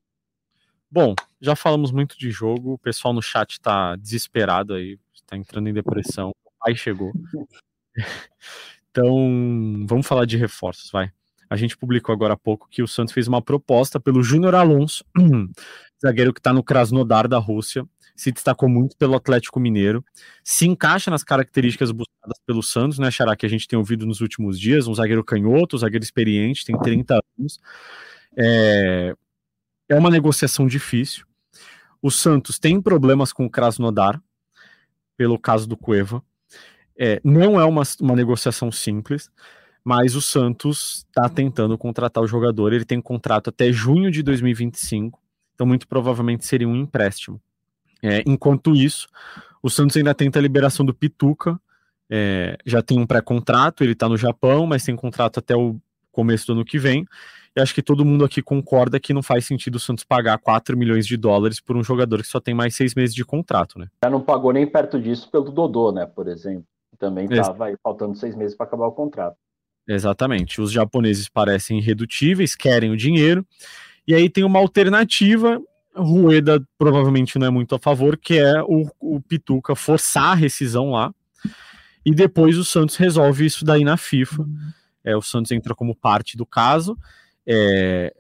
Bom, já falamos muito de jogo, o pessoal no chat está desesperado aí, está entrando em depressão, aí chegou. Então, vamos falar de reforços, vai. A gente publicou agora há pouco que o Santos fez uma proposta pelo Júnior Alonso, zagueiro que está no Krasnodar da Rússia, se destacou muito pelo Atlético Mineiro, se encaixa nas características buscadas pelo Santos, né, Xará, que a gente tem ouvido nos últimos dias, um zagueiro canhoto, um zagueiro experiente, tem 30 anos, é uma negociação difícil. O Santos tem problemas com o Krasnodar, pelo caso do Cueva. Não é uma negociação simples, mas o Santos está tentando contratar o jogador. Ele tem um contrato até junho de 2025, então muito provavelmente seria um empréstimo. Enquanto isso, o Santos ainda tenta a liberação do Pituca. Já tem um pré-contrato, ele está no Japão, mas tem contrato até o começo do ano que vem. E acho que todo mundo aqui concorda que não faz sentido o Santos pagar $4 milhões por um jogador que só tem mais 6 meses de contrato, né? Já não pagou nem perto disso pelo Dodô, né, por exemplo. Também estava faltando 6 meses para acabar o contrato. Exatamente. Os japoneses parecem irredutíveis, querem o dinheiro. E aí tem uma alternativa, Rueda provavelmente não é muito a favor, que é o Pituca forçar a rescisão lá. E depois o Santos resolve isso daí na FIFA. O Santos entra como parte do caso.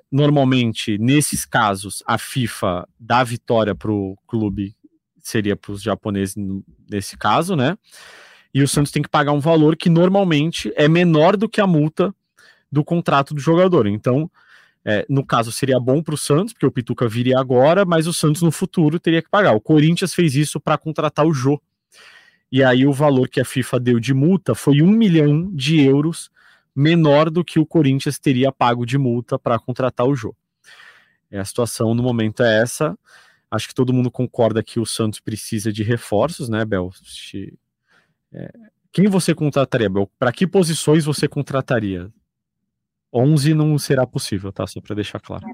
Normalmente, nesses casos, a FIFA dá vitória para o clube, seria para os japoneses nesse caso, né? E o Santos tem que pagar um valor que normalmente é menor do que a multa do contrato do jogador. Então, no caso, seria bom para o Santos, porque o Pituca viria agora, mas o Santos no futuro teria que pagar. O Corinthians fez isso para contratar o Jô. E aí o valor que a FIFA deu de multa foi €1 milhão menor do que o Corinthians teria pago de multa para contratar o Jô. A situação no momento é essa. Acho que todo mundo concorda que o Santos precisa de reforços, né, Bel? Quem você contrataria, Bel? Para que posições você contrataria? 11 não será possível, tá? Só para deixar claro.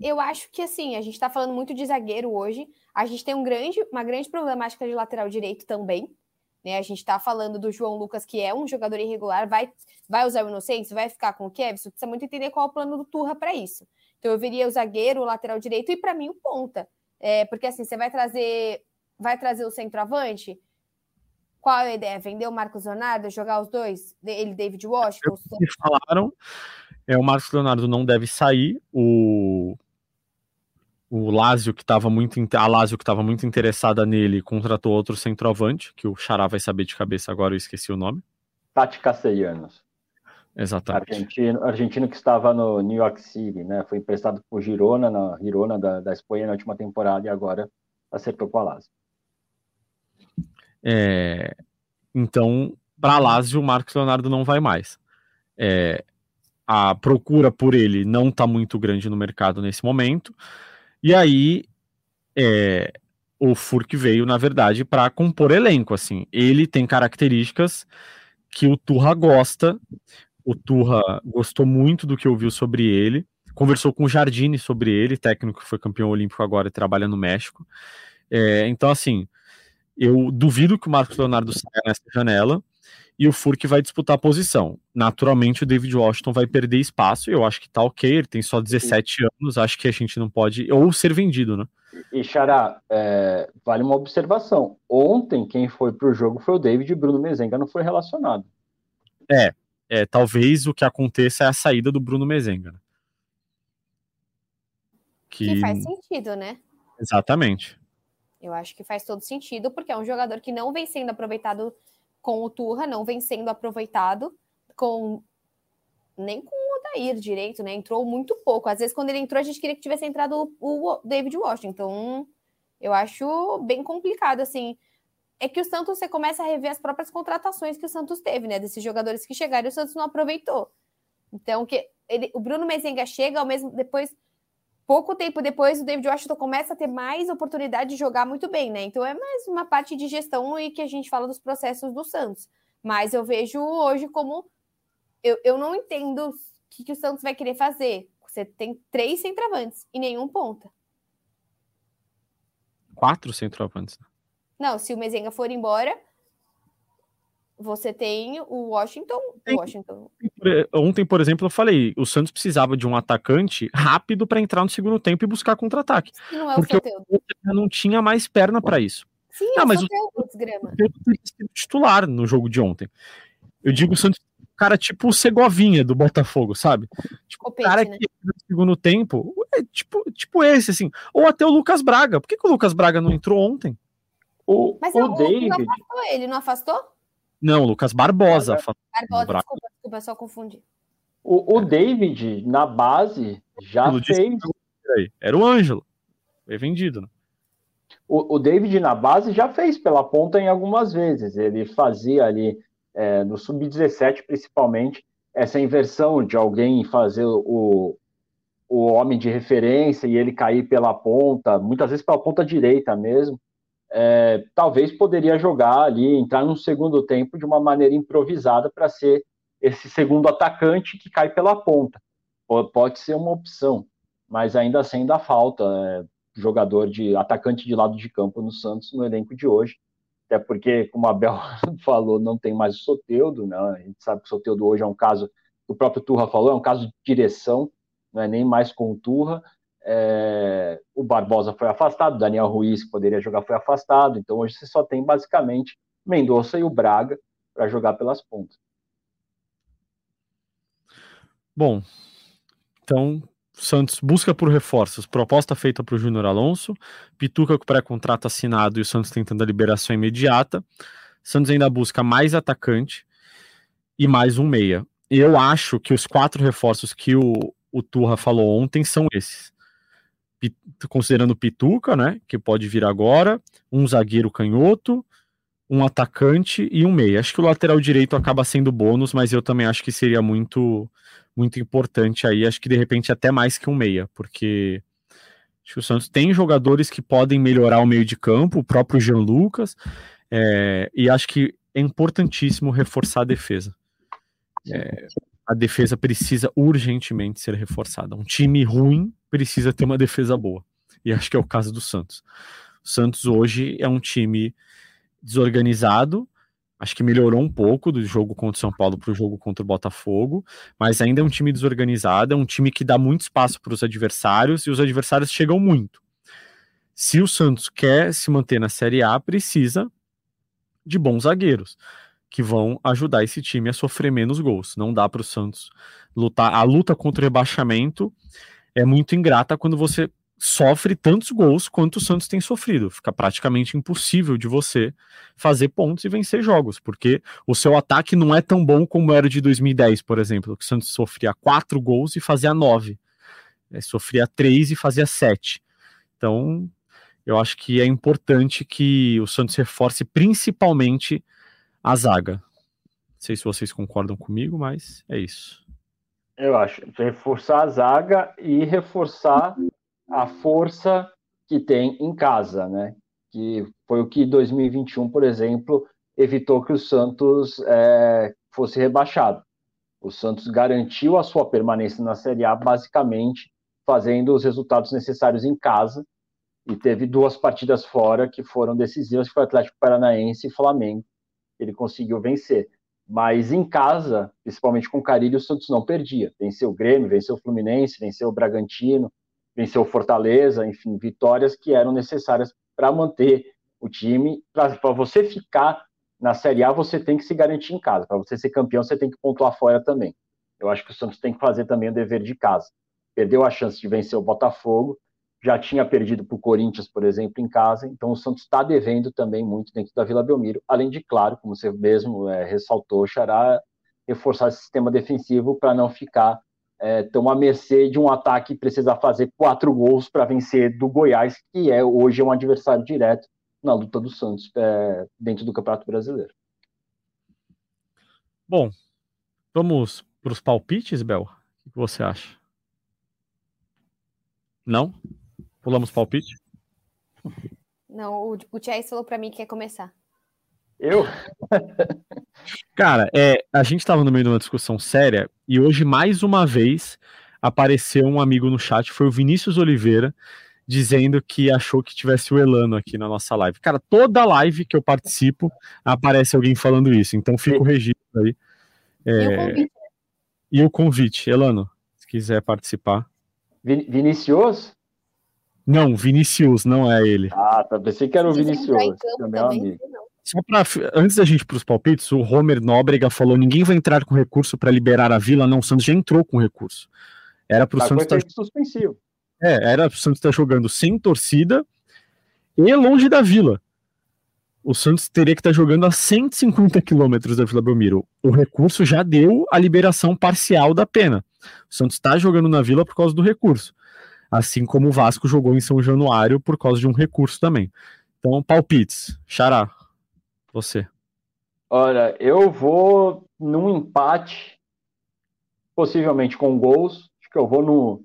Eu acho que, assim, a gente está falando muito de zagueiro hoje. A gente tem uma grande problemática de lateral direito também. Né, a gente está falando do João Lucas, que é um jogador irregular, vai usar o Inocêncio, vai ficar com o Kevyson, precisa muito entender qual é o plano do Turra para isso. Então eu veria o zagueiro, o lateral direito e para mim o ponta, porque assim, você vai trazer o centroavante, qual é a ideia? Vender o Marcos Leonardo, jogar os dois, ele David Washington? Falaram, o Marcos Leonardo não deve sair, o Lázio, que estava muito interessada nele, contratou outro centroavante, que o Xará vai saber de cabeça agora, eu esqueci o nome. Tati Castellanos. Exatamente. Argentino que estava no New York City, né? Foi emprestado por Girona, na Girona da Espanha na última temporada, e agora acertou com a Lazio. Então, para a Lazio, o Marcos Leonardo não vai mais. A procura por ele não está muito grande no mercado nesse momento. E aí, o Furk veio, na verdade, para compor elenco, assim. Ele tem características que o Turra gosta, o Turra gostou muito do que ouviu sobre ele, conversou com o Jardine sobre ele, técnico que foi campeão olímpico agora e trabalha no México. Então, assim, eu duvido que o Marcos Leonardo saia nessa janela e o Furk vai disputar a posição. Naturalmente, o David Washington vai perder espaço, eu acho que tá ok, ele tem só 17 anos, acho que a gente não pode... Ou ser vendido, né? E, Xará, vale uma observação. Ontem, quem foi pro jogo foi o David e Bruno Mezenga não foi relacionado. Talvez o que aconteça é a saída do Bruno Mezenga. Que faz sentido, né? Exatamente. Eu acho que faz todo sentido, porque é um jogador que não vem sendo aproveitado com o Turra, não vem sendo aproveitado nem com o Odair direito, né? Entrou muito pouco. Às vezes, quando ele entrou, a gente queria que tivesse entrado o David Washington. Eu acho bem complicado, assim. É que o Santos, você começa a rever as próprias contratações que o Santos teve, né? Desses jogadores que chegaram e o Santos não aproveitou. Então, o Bruno Mezenga chega, ao mesmo depois... Pouco tempo depois, o David Washington começa a ter mais oportunidade de jogar muito bem, né? Então, é mais uma parte de gestão e que a gente fala dos processos do Santos. Mas eu vejo hoje como... Eu não entendo o que o Santos vai querer fazer. Você tem 3 centroavantes e nenhum ponta. 4 centroavantes? Não, se o Mezenga for embora, você tem o Washington. Ontem, por exemplo, eu falei, o Santos precisava de um atacante rápido para entrar no segundo tempo e buscar contra-ataque. Não é porque o Soteldo não tinha mais perna para isso. Sim, não, mas o Soteldo teria sido titular no jogo de ontem. Eu digo o Santos, cara, tipo o Segovinha do Botafogo, sabe? Tipo, o cara, né, que no segundo tempo é tipo esse, assim. Ou até o Lucas Braga. Por que o Lucas Braga não entrou ontem? Mas o David não afastou ele, não afastou? Não, Lucas Barbosa. Barbosa, desculpa, só confundi. O David, na base, já fez... Era o Ângelo. Foi vendido, né? O David, na base, já fez pela ponta em algumas vezes. Ele fazia ali, no Sub-17, principalmente, essa inversão de alguém fazer o homem de referência e ele cair pela ponta, muitas vezes pela ponta direita mesmo. Talvez poderia jogar ali, entrar no segundo tempo de uma maneira improvisada para ser esse segundo atacante que cai pela ponta. Pode ser uma opção, mas ainda assim ainda falta atacante de lado de campo no Santos no elenco de hoje, até porque, como a Bel falou, não tem mais o Soteldo, né? A gente sabe que o Soteldo hoje é um caso, o próprio Turra falou, é um caso de direção, não é nem mais com o Turra. O Barbosa foi afastado, Daniel Ruiz, que poderia jogar, foi afastado. Então hoje você só tem basicamente Mendonça e o Braga para jogar pelas pontas. Bom, então Santos busca por reforços, proposta feita para o Júnior Alonso, Pituca com pré-contrato assinado e o Santos tentando a liberação imediata. Santos ainda busca mais atacante e mais um meia. Eu acho que os 4 reforços que o Turra falou ontem são esses, considerando Pituca, né, que pode vir agora, um zagueiro canhoto, um atacante e um meia. Acho que o lateral direito acaba sendo bônus, mas eu também acho que seria muito, muito importante aí, acho que de repente até mais que um meia, porque acho que o Santos tem jogadores que podem melhorar o meio de campo, o próprio Jean Lucas, e acho que é importantíssimo reforçar a defesa. A defesa precisa urgentemente ser reforçada. Um time ruim precisa ter uma defesa boa. E acho que é o caso do Santos. O Santos hoje é um time desorganizado. Acho que melhorou um pouco do jogo contra o São Paulo para o jogo contra o Botafogo. Mas ainda é um time desorganizado. É um time que dá muito espaço para os adversários. E os adversários chegam muito. Se o Santos quer se manter na Série A, precisa de bons zagueiros que vão ajudar esse time a sofrer menos gols. Não dá para o Santos lutar. A luta contra o rebaixamento é muito ingrata quando você sofre tantos gols quanto o Santos tem sofrido. Fica praticamente impossível de você fazer pontos e vencer jogos, porque o seu ataque não é tão bom como era de 2010, por exemplo, que o Santos sofria 4 gols e fazia 9. Sofria 3 e fazia 7. Então, eu acho que é importante que o Santos reforce principalmente a zaga. Não sei se vocês concordam comigo, mas é isso. Eu acho. Reforçar a zaga e reforçar a força que tem em casa, né? Que foi o que 2021, por exemplo, evitou que o Santos fosse rebaixado. O Santos garantiu a sua permanência na Série A, basicamente, fazendo os resultados necessários em casa, e teve 2 partidas fora que foram decisivas, que foi o Atlético Paranaense e Flamengo. Ele conseguiu vencer, mas em casa, principalmente com o Carille, o Santos não perdia. Venceu o Grêmio, venceu o Fluminense, venceu o Bragantino, venceu Fortaleza, enfim, vitórias que eram necessárias para manter o time. Para você ficar na Série A, você tem que se garantir em casa. Para você ser campeão, você tem que pontuar fora também. Eu acho que o Santos tem que fazer também o dever de casa. Perdeu a chance de vencer o Botafogo, já tinha perdido para o Corinthians, por exemplo, em casa, então o Santos está devendo também muito dentro da Vila Belmiro, além de, claro, como você mesmo ressaltou, Xará, reforçar esse sistema defensivo para não ficar tão à mercê de um ataque e precisar fazer 4 gols para vencer do Goiás, que hoje é um adversário direto na luta do Santos dentro do Campeonato Brasileiro. Bom, vamos para os palpites, Bel? O que você acha? Não? Pulamos palpite? Não, o Thiago falou para mim que quer começar. Eu? Cara, a gente estava no meio de uma discussão séria e hoje, mais uma vez, apareceu um amigo no chat, foi o Vinícius Oliveira, dizendo que achou que tivesse o Elano aqui na nossa live. Cara, toda live que eu participo, aparece alguém falando isso, então fica o registro aí. E o convite, Elano, se quiser participar. Vinicius? Não, Vinicius, não é ele. Ah, tá, pensei que era o Vinicius, também é um amigo. Só pra, antes da gente ir para os palpites, o Homer Nóbrega falou: ninguém vai entrar com recurso para liberar a Vila. Não, o Santos já entrou com recurso. Era para o Santos estar suspensivo. Era para o Santos estar jogando sem torcida e longe da Vila. O Santos teria que estar jogando a 150 quilômetros da Vila Belmiro. O recurso já deu a liberação parcial da pena. O Santos está jogando na Vila por causa do recurso. Assim como o Vasco jogou em São Januário por causa de um recurso também. Então, palpites. Xará, você. Olha, eu vou num empate, possivelmente com gols. Acho que eu vou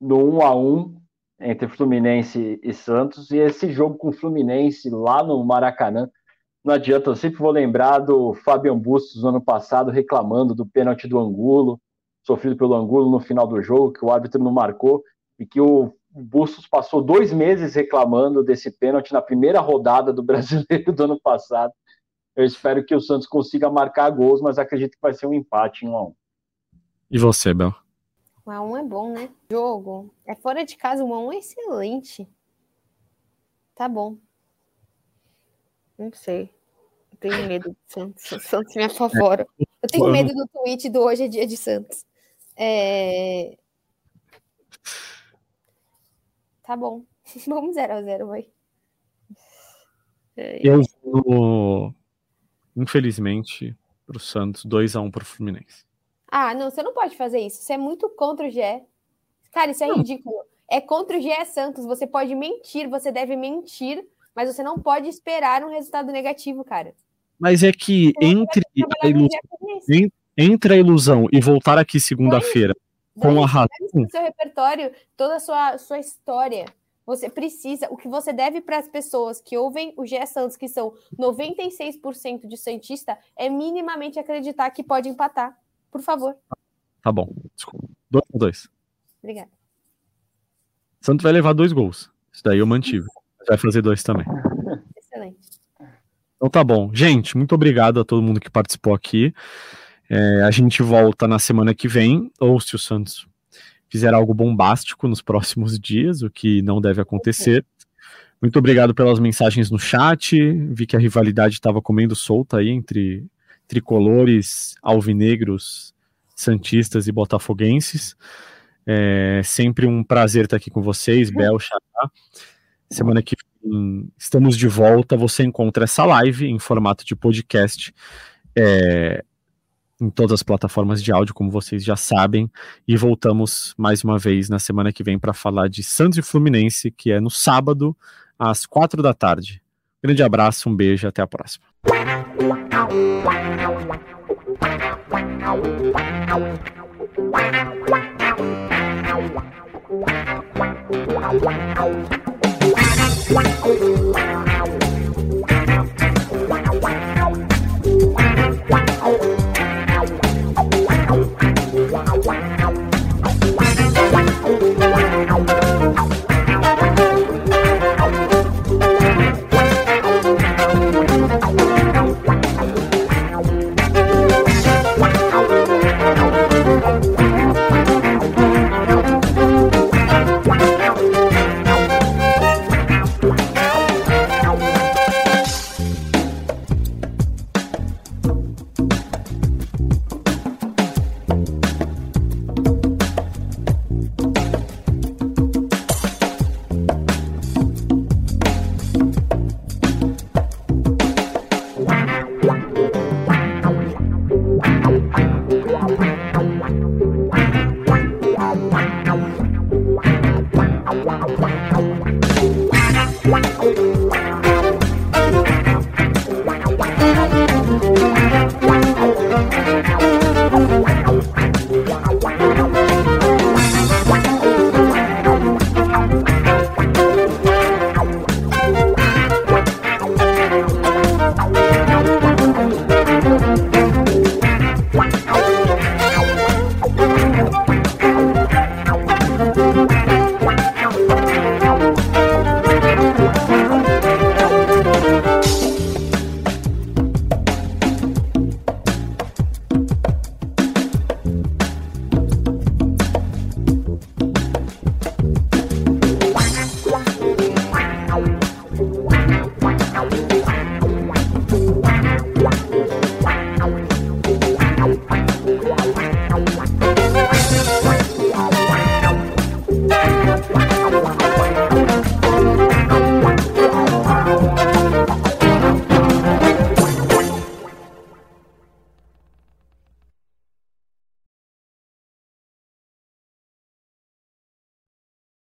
no 1-1. Entre Fluminense e Santos, e esse jogo com o Fluminense lá no Maracanã, não adianta, eu sempre vou lembrar do Fabian Bustos no ano passado reclamando do pênalti do Angulo, sofrido pelo Angulo no final do jogo, que o árbitro não marcou, e que o Bustos passou 2 meses reclamando desse pênalti na primeira rodada do Brasileiro do ano passado. Eu espero que o Santos consiga marcar gols, mas acredito que vai ser um empate em 1-1. E você, Bel? 1-1 é bom, né? Jogo. É fora de casa, 1-1 é excelente. Tá bom. Não sei. Eu tenho medo do Santos. O Santos me afavora. Eu tenho medo do tweet do Hoje é Dia de Santos. Tá bom. Vamos 0-0, vai. Eu vou, infelizmente, pro Santos, 2-1 pro Fluminense. Ah, não, você não pode fazer isso. Você é muito contra o GE. Cara, isso é ridículo. É contra o GE Santos. Você pode mentir, você deve mentir, mas você não pode esperar um resultado negativo, cara. Mas é que entre a ilusão e voltar aqui segunda-feira com a razão... O seu repertório, toda a sua história, você precisa... O que você deve para as pessoas que ouvem o GE Santos, que são 96% de santista, é minimamente acreditar que pode empatar. Por favor. Tá bom, desculpa. 2-2. Obrigada. Santos vai levar 2 gols. Isso daí eu mantive. Vai fazer 2 também. Excelente. Então tá bom. Gente, muito obrigado a todo mundo que participou aqui. A gente volta na semana que vem, ou se o Santos fizer algo bombástico nos próximos dias, o que não deve acontecer. Muito obrigado pelas mensagens no chat. Vi que a rivalidade estava comendo solta aí entre... tricolores, alvinegros, santistas e botafoguenses. Sempre um prazer estar aqui com vocês, Bel, Xará. Semana que vem estamos de volta. Você encontra essa live em formato de podcast em todas as plataformas de áudio, como vocês já sabem. E voltamos mais uma vez na semana que vem para falar de Santos e Fluminense, que é no sábado, às 4 da tarde. Grande abraço, um beijo, até a próxima.